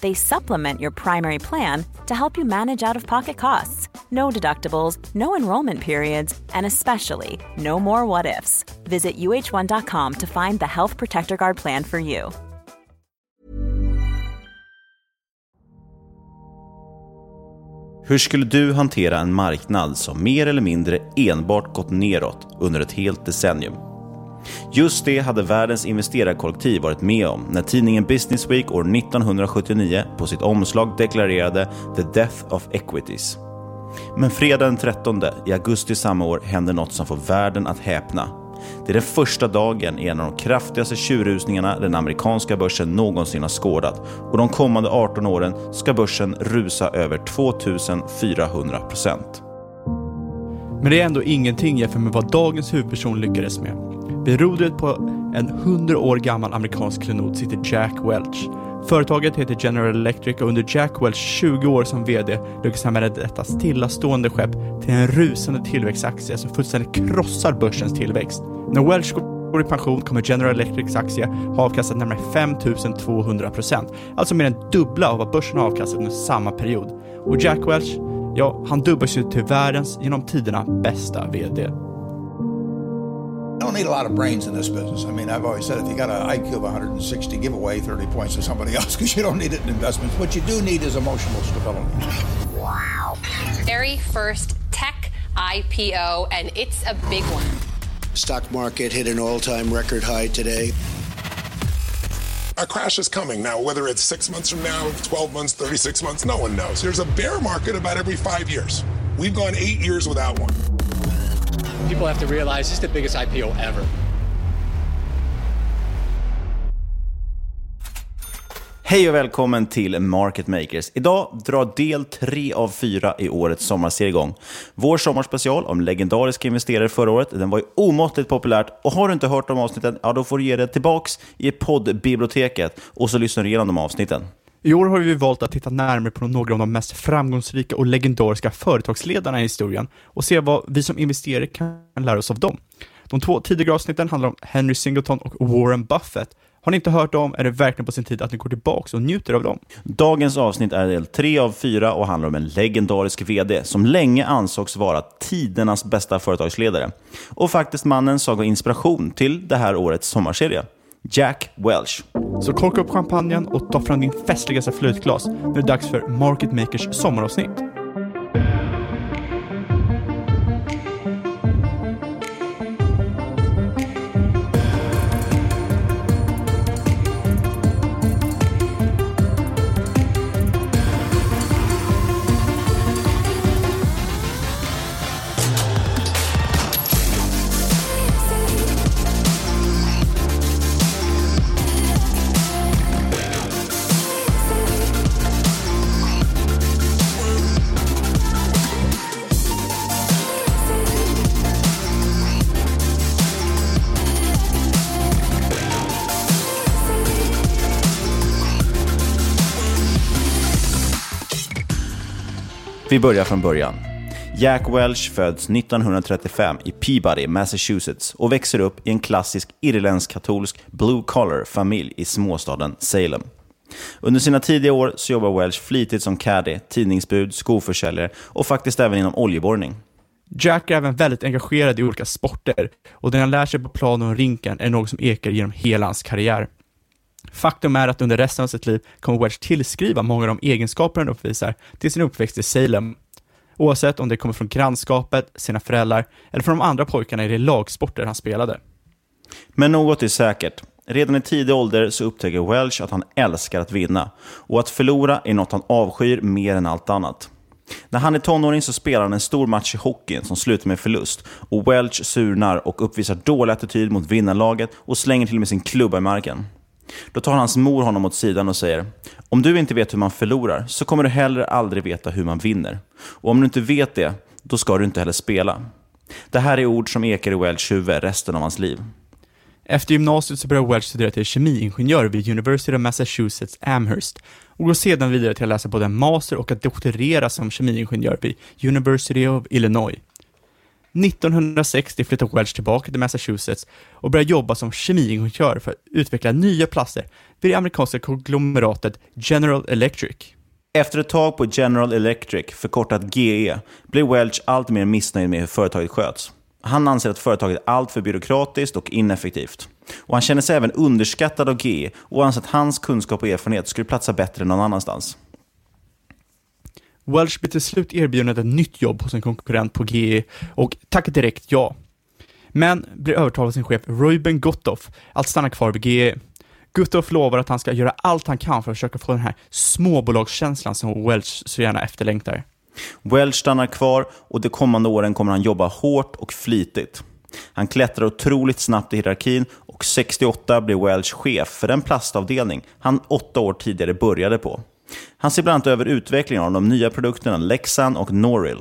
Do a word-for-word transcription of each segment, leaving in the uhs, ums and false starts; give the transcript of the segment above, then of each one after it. They supplement your primary plan to help you manage out-of-pocket costs. No deductibles, no enrollment periods, and especially no more what-ifs. Visit u h one dot com to find the Health Protector Guard plan for you. Hur skulle du hantera en marknad som mer eller mindre enbart gått neråt under ett helt decennium? Just det hade världens investerarkollektiv varit med om när tidningen Business Week år nittonhundrasjuttionio på sitt omslag deklarerade The Death of Equities. Men fredagen den trettonde i augusti samma år hände något som får världen att häpna. Det är den första dagen i en av de kraftigaste tjurrusningarna den amerikanska börsen någonsin har skådat, och de kommande arton åren ska börsen rusa över två tusen fyrahundra procent. Men det är ändå ingenting jämfört med vad dagens huvudperson lyckades med. Vid rodret på en hundra år gammal amerikansk klenod sitter Jack Welch. Företaget heter General Electric, och under Jack Welch tjugo år som vd lyckas han med detta stillastående skepp till en rusande tillväxtaktie som fullständigt krossar börsens tillväxt. När Welch går i pension kommer General Electrics aktie ha avkastat närmare fem tusen tvåhundra procent, alltså mer än dubbla av vad börsen har avkastat under samma period. Och Jack Welch, ja, han dubbas ju till världens genom tiderna bästa vd. I don't need a lot of brains in this business. I mean, I've always said if you got an I Q of one hundred sixty, give away thirty points to somebody else because you don't need it in investments. What you do need is emotional stability. Wow. Very first tech I P O, and it's a big one. Stock market hit an all-time record high today. A crash is coming now, whether it's six months from now, twelve months, thirty-six months, no one knows. There's a bear market about every five years. We've gone eight years without one. People have to realize this is the biggest I P O ever. Hej och välkommen till Market Makers. Idag drar del tre av fyra i årets sommarserie igång. Vår sommarspecial om legendariska investerare förra året, den var ju omåttligt populärt, och har du inte hört om avsnitten, ja då får du ge det tillbaks i poddbiblioteket och så lyssnar du igenom de avsnitten. I år har vi valt att titta närmare på några av de mest framgångsrika och legendariska företagsledarna i historien och se vad vi som investerare kan lära oss av dem. De två tidigare avsnitten handlar om Henry Singleton och Warren Buffett. Har ni inte hört om är det verkligen på sin tid att ni går tillbaka och njuter av dem. Dagens avsnitt är del tre av fyra och handlar om en legendarisk vd som länge ansågs vara tidernas bästa företagsledare. Och faktiskt mannen som gav inspiration till det här årets sommarserie. Jack Welch. Så korka upp champagnen och ta fram din festligaste flöjtglas när det är dags för Market Makers sommaravsnitt. Vi börjar från början. Jack Welch föds nittonhundratrettiofem i Peabody, Massachusetts och växer upp i en klassisk irländsk-katolsk blue-collar-familj i småstaden Salem. Under sina tidiga år så jobbar Welch flitigt som caddy, tidningsbud, skoförsäljare och faktiskt även inom oljeborrning. Jack är även väldigt engagerad i olika sporter och det han lär sig på planen och rinken är något som ekar genom hela hans karriär. Faktum är att under resten av sitt liv kommer Welch tillskriva många av de egenskaper han uppvisar till sin uppväxt i Salem. Oavsett om det kommer från grannskapet, sina föräldrar eller från de andra pojkarna i de lagsporter han spelade. Men något är säkert. Redan i tidig ålder så upptäcker Welch att han älskar att vinna och att förlora är något han avskyr mer än allt annat. När han är tonåring så spelar han en stor match i hockeyn som slutar med förlust och Welch surnar och uppvisar dålig attityd mot vinnarlaget och slänger till med sin klubba i marken. Då tar hans mor honom åt sidan och säger: om du inte vet hur man förlorar så kommer du heller aldrig veta hur man vinner. Och om du inte vet det, då ska du inte heller spela. Det här är ord som ekar i Welchs huvud resten av hans liv. Efter gymnasiet så börjar Welch studera till kemiingenjör vid University of Massachusetts Amherst och går sedan vidare till att läsa både en master och att doktorera som kemiingenjör vid University of Illinois. nittonhundrasextio flyttar Welch tillbaka till Massachusetts och börjar jobba som kemiingenjör för att utveckla nya plaster vid det amerikanska konglomeratet General Electric. Efter ett tag på General Electric, förkortat G E, blir Welch allt mer missnöjd med hur företaget sköts. Han anser att företaget är allt för byråkratiskt och ineffektivt. Och han känner sig även underskattad av G E och anser att hans kunskap och erfarenhet skulle platsa bättre än någon annanstans. Welch blir till slut erbjuden ett nytt jobb hos en konkurrent på G E och tackar direkt ja. Men blir övertalad av sin chef Reuben Gutoff att stanna kvar vid G E. Gutoff lovar att han ska göra allt han kan för att försöka få den här småbolagskänslan som Welch så gärna efterlängtar. Welch stannar kvar och de kommande åren kommer han jobba hårt och flitigt. Han klättrar otroligt snabbt i hierarkin och sextioåtta blir Welch chef för den plastavdelning han åtta år tidigare började på. Han ser bland annat över utvecklingen av de nya produkterna Lexan och Noril.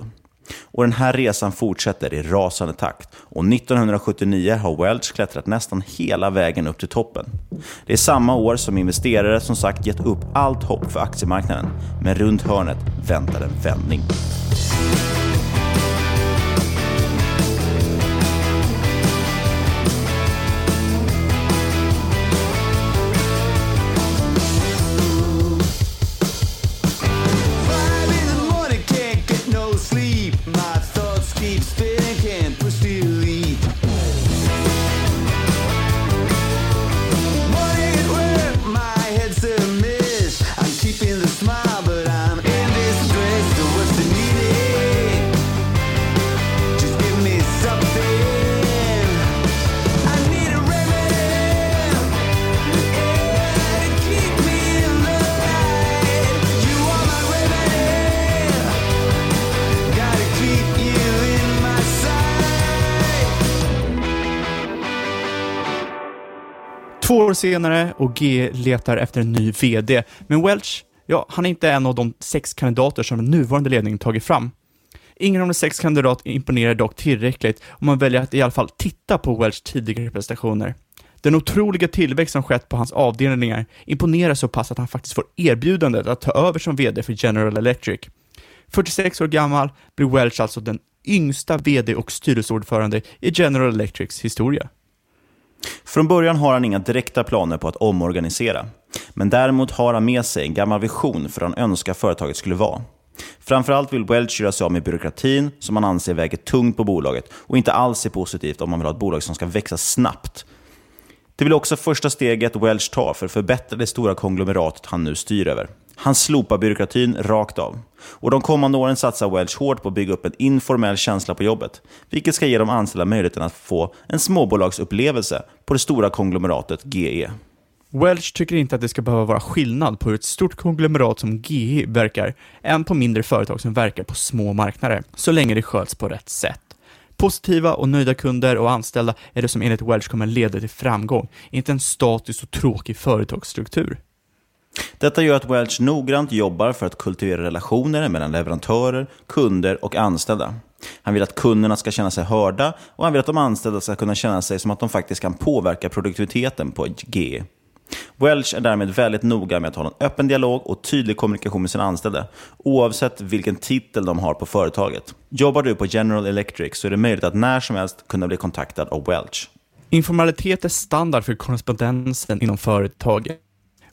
Och den här resan fortsätter i rasande takt och nittonhundrasjuttionio har Welch klättrat nästan hela vägen upp till toppen. Det är samma år som investerare som sagt gett upp allt hopp för aktiemarknaden, men runt hörnet väntar en vändning. Två år senare och G letar efter en ny vd. Men Welch, ja, han är inte en av de sex kandidater som den nuvarande ledningen tagit fram. Ingen av de sex kandidater imponerar dock tillräckligt om man väljer att i alla fall titta på Welchs tidigare prestationer. Den otroliga tillväxt som skett på hans avdelningar imponerar så pass att han faktiskt får erbjudandet att ta över som vd för General Electric. fyrtiosex år gammal blir Welch alltså den yngsta vd och styrelseordförande i General Electrics historia. Från början har han inga direkta planer på att omorganisera, men däremot har han med sig en gammal vision för hur han önskar företaget skulle vara. Framförallt vill Welch göra sig av med byråkratin som han anser väger tungt på bolaget och inte alls är positivt om man vill ha ett bolag som ska växa snabbt. Det blir också första steget Welch tar för att förbättra det stora konglomeratet han nu styr över. Han slopar byråkratin rakt av. Och de kommande åren satsar Welch hårt på att bygga upp en informell känsla på jobbet, vilket ska ge de anställda möjligheten att få en småbolagsupplevelse på det stora konglomeratet G E. Welch tycker inte att det ska behöva vara skillnad på hur ett stort konglomerat som G E verkar än på mindre företag som verkar på små marknader, så länge det sköts på rätt sätt. Positiva och nöjda kunder och anställda är det som enligt Welch kommer leda till framgång, inte en statisk och tråkig företagsstruktur. Detta gör att Welch noggrant jobbar för att kultivera relationer mellan leverantörer, kunder och anställda. Han vill att kunderna ska känna sig hörda och han vill att de anställda ska kunna känna sig som att de faktiskt kan påverka produktiviteten på G E. Welch är därmed väldigt noga med att hålla en öppen dialog och tydlig kommunikation med sina anställda, oavsett vilken titel de har på företaget. Jobbar du på General Electric så är det möjligt att när som helst kunna bli kontaktad av Welch. Informalitet är standard för korrespondensen inom företaget.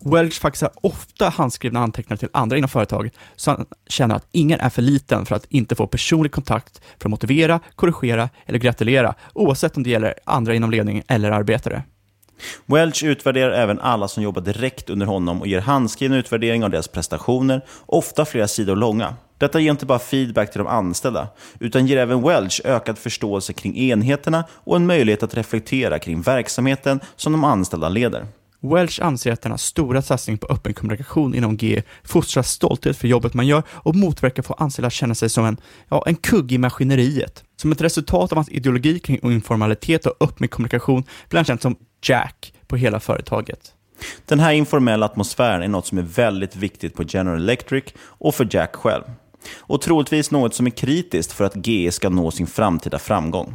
Welch faxar ofta handskrivna anteckningar till andra inom företaget, så han känner att ingen är för liten för att inte få personlig kontakt för att motivera, korrigera eller gratulera, oavsett om det gäller andra inom ledningen eller arbetare. Welch utvärderar även alla som jobbar direkt under honom och ger handskrivna utvärdering av deras prestationer, ofta flera sidor långa. Detta ger inte bara feedback till de anställda, utan ger även Welch ökad förståelse kring enheterna och en möjlighet att reflektera kring verksamheten som de anställda leder. Welch anser att denna stora satsning på öppen kommunikation inom G E fostrar stolthet för jobbet man gör och motverkar för anställda att känna sig som en, ja, en kugg i maskineriet. Som ett resultat av hans ideologi kring informalitet och öppen kommunikation blir han känd som Jack på hela företaget. Den här informella atmosfären är något som är väldigt viktigt på General Electric och för Jack själv. Och troligtvis något som är kritiskt för att G E ska nå sin framtida framgång.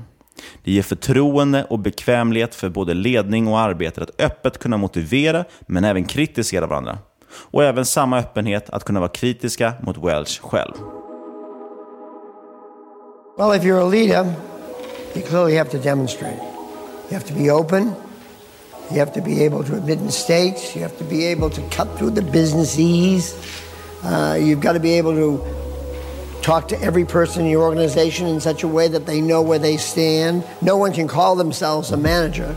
Det ger förtroende och bekvämlighet för både ledning och arbetare att öppet kunna motivera men även kritisera varandra. Och även samma öppenhet att kunna vara kritiska mot Welch själv. Well, if you're a leader, you clearly have to demonstrate. You have to be open. You have to be able to admit mistakes. You have to be able to cut through the businesses. Uh, you've got to be able to talk to every person in your organization in such a way that they know where they stand. No one can call themselves a manager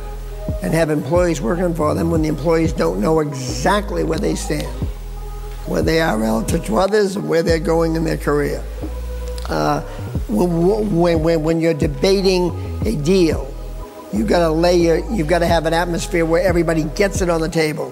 and have employees working for them when the employees don't know exactly where they stand, where they are relative to others, and where they're going in their career. Uh, when, when, when you're debating a deal, you've got to lay your, you've got to have an atmosphere where everybody gets it on the table.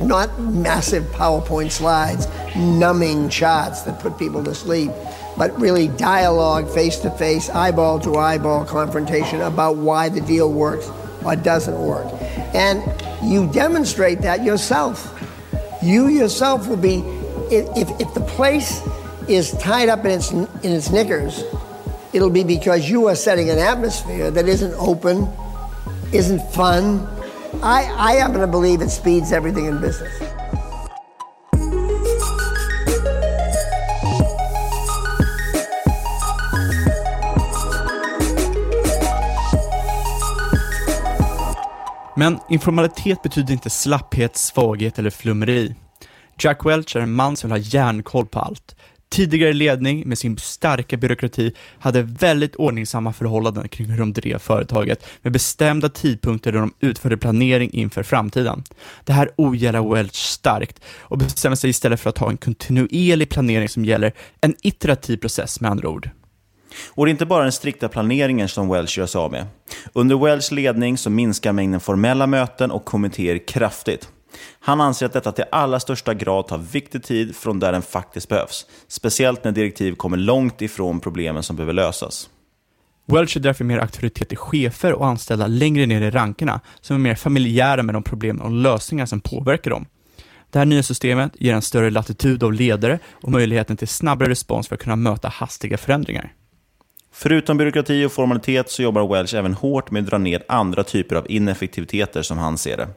Not massive PowerPoint slides, numbing charts that put people to sleep, but really dialogue, face-to-face, eyeball-to-eyeball confrontation about why the deal works or doesn't work. And you demonstrate that yourself. You yourself will be, if, if the place is tied up in its, in its knickers, it'll be because you are setting an atmosphere that isn't open, isn't fun. I, I happen to believe it speeds everything in business. Men informalitet betyder inte slapphet, svaghet eller flummeri. Jack Welch är en man som har järnkoll på allt. Tidigare ledning med sin starka byråkrati hade väldigt ordningsamma förhållanden kring hur de drev företaget med bestämda tidpunkter då de utförde planering inför framtiden. Det här ogillar Welch starkt och bestämmer sig istället för att ha en kontinuerlig planering som gäller en iterativ process med andra ord. Och det är inte bara den strikta planeringen som Welch gör sig av med. Under Welchs ledning så minskar mängden formella möten och kommittéer kraftigt. Han anser att detta till allra största grad tar viktig tid från där den faktiskt behövs, speciellt när direktiv kommer långt ifrån problemen som behöver lösas. Welch är därför mer auktoritet i chefer och anställda längre ner i rankerna som är mer familjära med de problem och lösningar som påverkar dem. Det här nya systemet ger en större latitud av ledare och möjligheten till snabbare respons för att kunna möta hastiga förändringar. Förutom byråkrati och formalitet så jobbar Welch även hårt med att dra ner andra typer av ineffektiviteter som han ser det.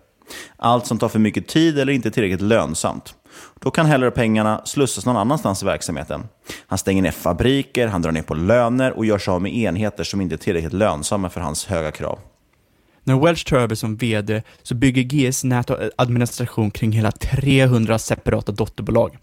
Allt som tar för mycket tid eller inte tillräckligt lönsamt. Då kan hellre pengarna slussas någon annanstans i verksamheten. Han stänger ner fabriker, han drar ner på löner och gör sig av med enheter som inte är tillräckligt lönsamma för hans höga krav. När Welch tar över som vd så bygger G S nät och administration kring hela trehundra separata dotterbolag.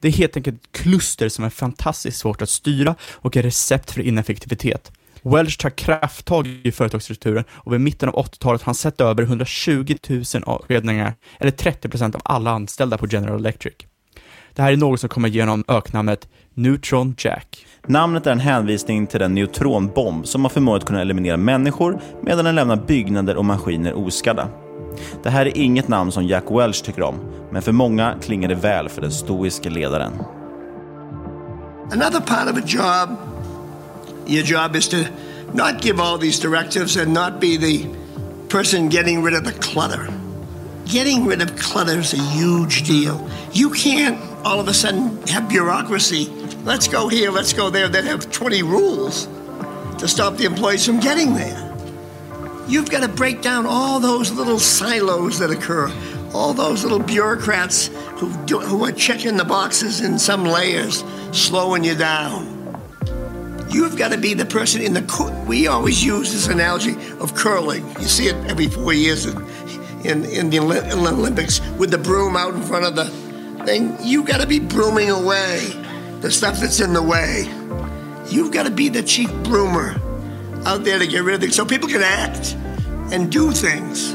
Det är helt enkelt ett kluster som är fantastiskt svårt att styra och är recept för ineffektivitet. Welch tar krafttag i företagsstrukturen och vid mitten av åttiotalet har han sett över etthundratjugo tusen avskedningar eller trettio procent av alla anställda på General Electric. Det här är något som kommer genom öknamnet Neutron Jack. Namnet är en hänvisning till den neutronbomb som har förmått kunna eliminera människor medan den lämnar byggnader och maskiner oskadda. Det här är inget namn som Jack Welch tycker om, men för många klingar det väl för den stoiska ledaren. Another part of a job. Your job is to not give all these directives and not be the person getting rid of the clutter. Getting rid of clutter is a huge deal. You can't all of a sudden have bureaucracy. Let's go here, let's go there. They have twenty rules to stop the employees from getting there. You've got to break down all those little silos that occur. all those little bureaucrats who do, who are checking the boxes in some layers, slowing you down. You've got to be the person in the... We always use this analogy of curling. You see it every four years in, in, in the Olympics with the broom out in front of the thing. You've got to be brooming away the stuff that's in the way. You've got to be the chief broomer out there to get rid of things so people can act and do things.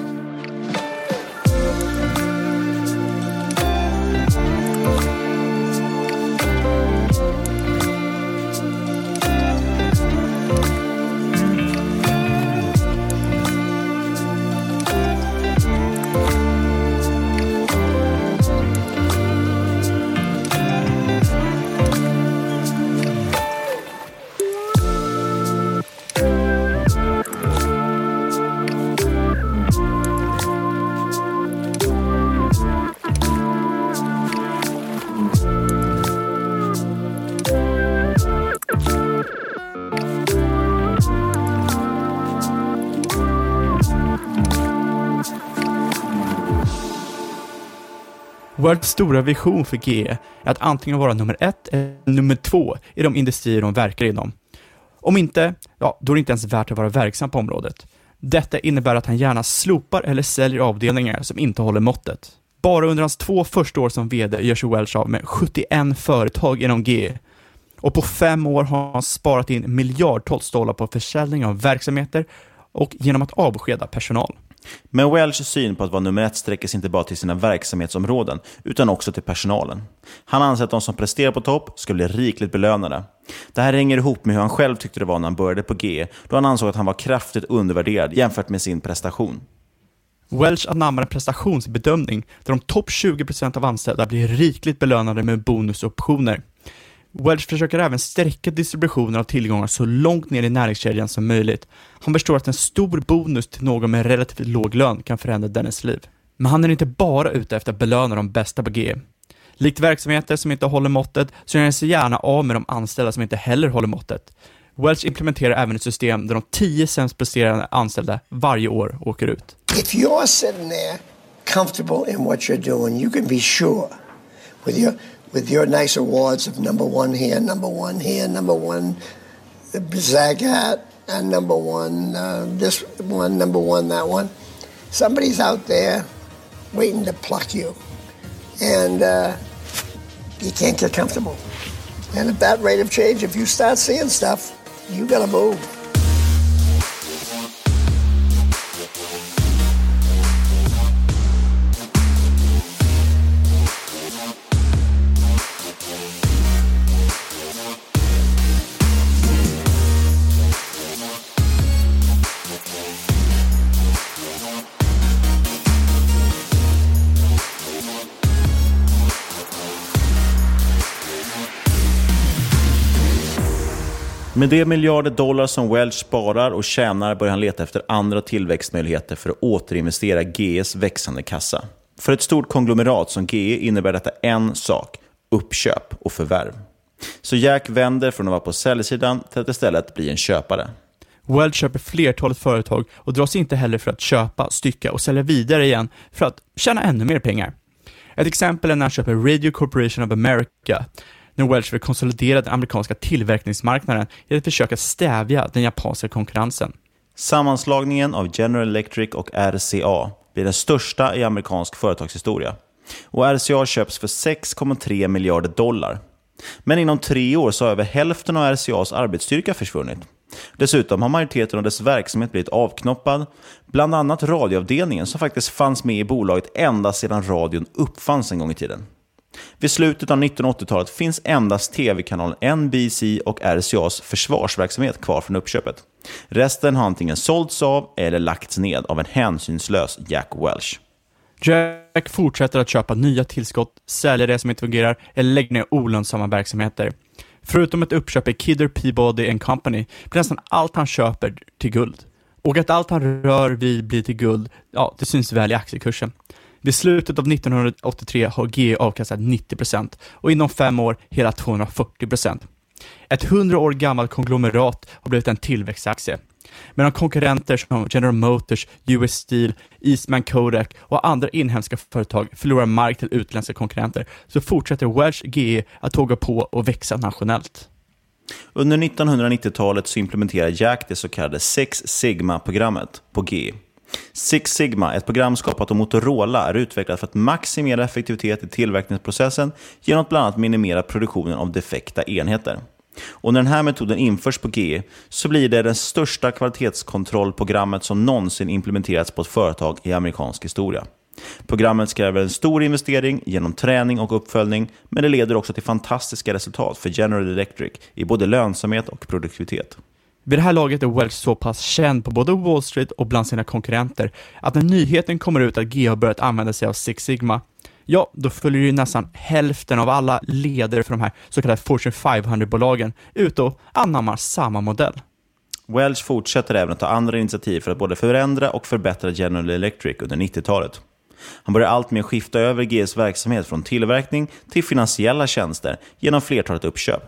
Vår stora vision för G E är att antingen vara nummer ett eller nummer två i de industrier de verkar inom. Om inte, ja, då är det inte ens värt att vara verksam på området. Detta innebär att han gärna slopar eller säljer avdelningar som inte håller måttet. Bara under hans två första år som vd gör sig Welch av med sjuttioett företag inom G E. Och på fem år har han sparat in miljardtals dollar på försäljning av verksamheter och genom att avskeda personal. Men Welchs syn på att vara nummer ett sträcker sig inte bara till sina verksamhetsområden utan också till personalen. Han anser att de som presterar på topp skulle bli rikligt belönade. Det här hänger ihop med hur han själv tyckte det var när han började på G E, då han ansåg att han var kraftigt undervärderad jämfört med sin prestation. Welch anammar en prestationsbedömning där de topp tjugo procent av anställda blir rikligt belönade med bonusoptioner. Welch försöker även sträcka distributionen av tillgångar så långt ner i näringskedjan som möjligt. Han förstår att en stor bonus till någon med relativt låg lön kan förändra dennes liv. Men han är inte bara ute efter att belöna de bästa på G E. Likt verksamheter som inte håller måttet så gör han sig gärna av med de anställda som inte heller håller måttet. Welch implementerar även ett system där de tio sämst presterande anställda varje år åker ut. If you're sitting there comfortable in what you're doing, you can be sure with your with your nice awards of number one here, number one here, number one the Zag hat, and number one uh, this one, number one that one. Somebody's out there waiting to pluck you, and uh, you can't get comfortable. And at that rate of change, if you start seeing stuff, you gotta move. Med de miljarder dollar som Welch sparar och tjänar börjar han leta efter andra tillväxtmöjligheter för att återinvestera G Es växande kassa. För ett stort konglomerat som G E innebär detta en sak, uppköp och förvärv. Så Jack vänder från att vara på säljsidan till att istället bli en köpare. Welch köper flertalet företag och drar sig inte heller för att köpa, stycka och sälja vidare igen för att tjäna ännu mer pengar. Ett exempel är när han köper Radio Corporation of America. När Welch vill konsolidera den amerikanska tillverkningsmarknaden i ett försök att stävja den japanska konkurrensen. Sammanslagningen av General Electric och R C A blir den största i amerikansk företagshistoria. Och R C A köps för sex komma tre miljarder dollar. Men inom tre år så har över hälften av R C A:s arbetsstyrka försvunnit. Dessutom har majoriteten av dess verksamhet blivit avknoppad. Bland annat radioavdelningen som faktiskt fanns med i bolaget ända sedan radion uppfanns en gång i tiden. Vid slutet av nittonhundraåttiotalet finns endast tv-kanalen N B C och R C A:s försvarsverksamhet kvar från uppköpet. Resten har antingen sålts av eller lagts ned av en hänsynslös Jack Welch. Jack fortsätter att köpa nya tillskott, sälja det som inte fungerar eller lägga ner olönsamma verksamheter. Förutom ett uppköp i Kidder, Peabody and Company blir nästan allt han köper till guld. Och att allt han rör vid blir till guld, ja, det syns väl i aktiekursen. Vid slutet av nittonhundraåttiotre har G E avkastat nittio procent och inom fem år hela tvåhundrafyrtio procent. Ett hundra år gammalt konglomerat har blivit en tillväxtaktie. Medan konkurrenter som General Motors, U S Steel, Eastman Kodak och andra inhemska företag förlorar mark till utländska konkurrenter, så fortsätter Welch G E att tåga på och växa nationellt. Under nittonhundranittiotalet så implementerade Jack det så kallade Six Sigma-programmet på G E. Six Sigma, ett program skapat av Motorola, är utvecklat för att maximera effektivitet i tillverkningsprocessen genom att bland annat minimera produktionen av defekta enheter. Och när den här metoden införs på G E så blir det det största kvalitetskontrollprogrammet som någonsin implementerats på ett företag i amerikansk historia. Programmet kräver en stor investering genom träning och uppföljning, men det leder också till fantastiska resultat för General Electric i både lönsamhet och produktivitet. Vid det här laget är Welch så pass känd på både Wall Street och bland sina konkurrenter att när nyheten kommer ut att G E har börjat använda sig av Six Sigma, ja, då följer ju nästan hälften av alla ledare för de här så kallade Fortune femhundra-bolagen ut och anammar samma modell. Welch fortsätter även att ta andra initiativ för att både förändra och förbättra General Electric under nittiotalet. Han börjar alltmer skifta över G E:s verksamhet från tillverkning till finansiella tjänster genom flertalet uppköp.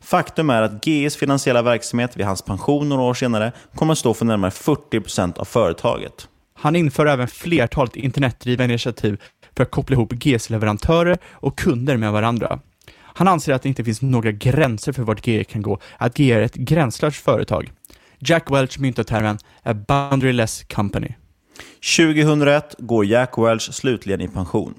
Faktum är att G E:s finansiella verksamhet vid hans pension några år senare kommer att stå för närmare fyrtio procent av företaget. Han inför även flertalet internetdrivna initiativ för att koppla ihop G E:s leverantörer och kunder med varandra. Han anser att det inte finns några gränser för vart G E kan gå, att G E är ett gränslöst företag. Jack Welch myntar termen a boundaryless company. tjugohundraett går Jack Welch slutligen i pension.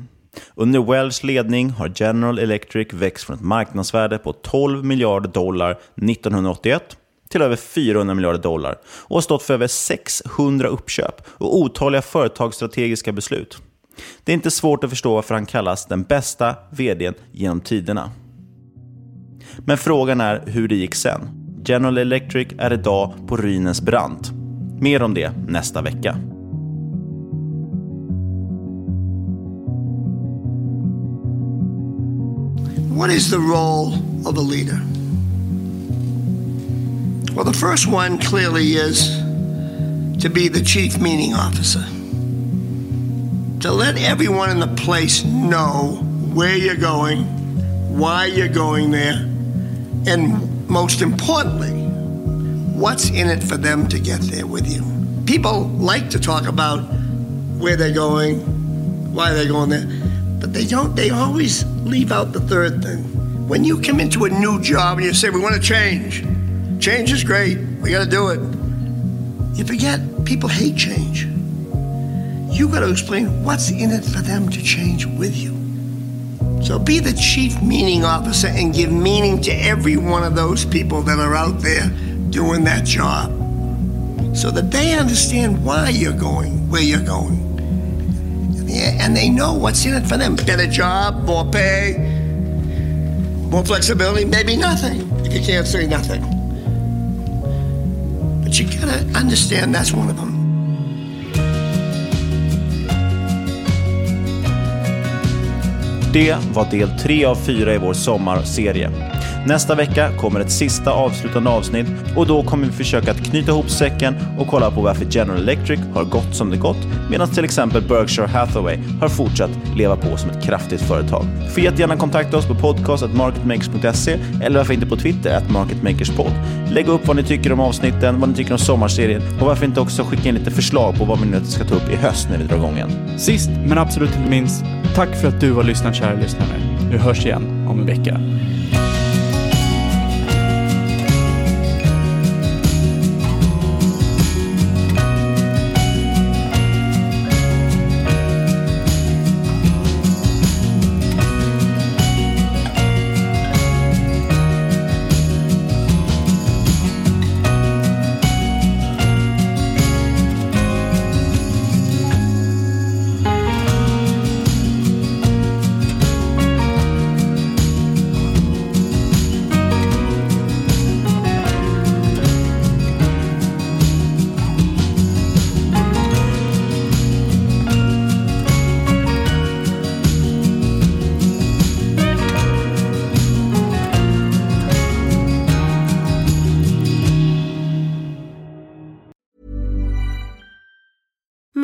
Under Welchs ledning har General Electric växt från ett marknadsvärde på tolv miljarder dollar nittonhundraåttioett till över fyrahundra miljarder dollar och har stått för över sexhundra uppköp och otaliga företagsstrategiska beslut. Det är inte svårt att förstå varför han kallas den bästa vd:n genom tiderna. Men frågan är hur det gick sen. General Electric är idag på ruinens brant. Mer om det nästa vecka. What is the role of a leader? Well, the first one clearly is to be the chief meaning officer. To let everyone in the place know where you're going, why you're going there, and most importantly, what's in it for them to get there with you. People like to talk about where they're going, why they're going there, but they don't, they always leave out the third thing. When you come into a new job and you say, we want to change, change is great, we got to do it. You forget, people hate change. You got to explain what's in it for them to change with you. So be the chief meaning officer and give meaning to every one of those people that are out there doing that job so that they understand why you're going, where you're going. And they know what's in it for them. Better job, more pay, more flexibility, maybe nothing if you can't say nothing. But you got to understand that's one of them. Det var del tre av fyra i vår sommarserie. Nästa vecka kommer ett sista avslutande avsnitt och då kommer vi försöka att knyta ihop säcken och kolla på varför General Electric har gått som det gått, medan till exempel Berkshire Hathaway har fortsatt leva på som ett kraftigt företag. Får jättegärna kontakta oss på podcast at marketmakers dot se eller varför inte på Twitter at marketmakerspod. Lägg upp vad ni tycker om avsnitten, vad ni tycker om sommarserien och varför inte också skicka in lite förslag på vad vi ska ta upp i höst när vi drar igång igen. Sist men absolut inte minst, tack för att du har lyssnat, kära lyssnare. Nu hörs igen om en vecka.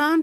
Mom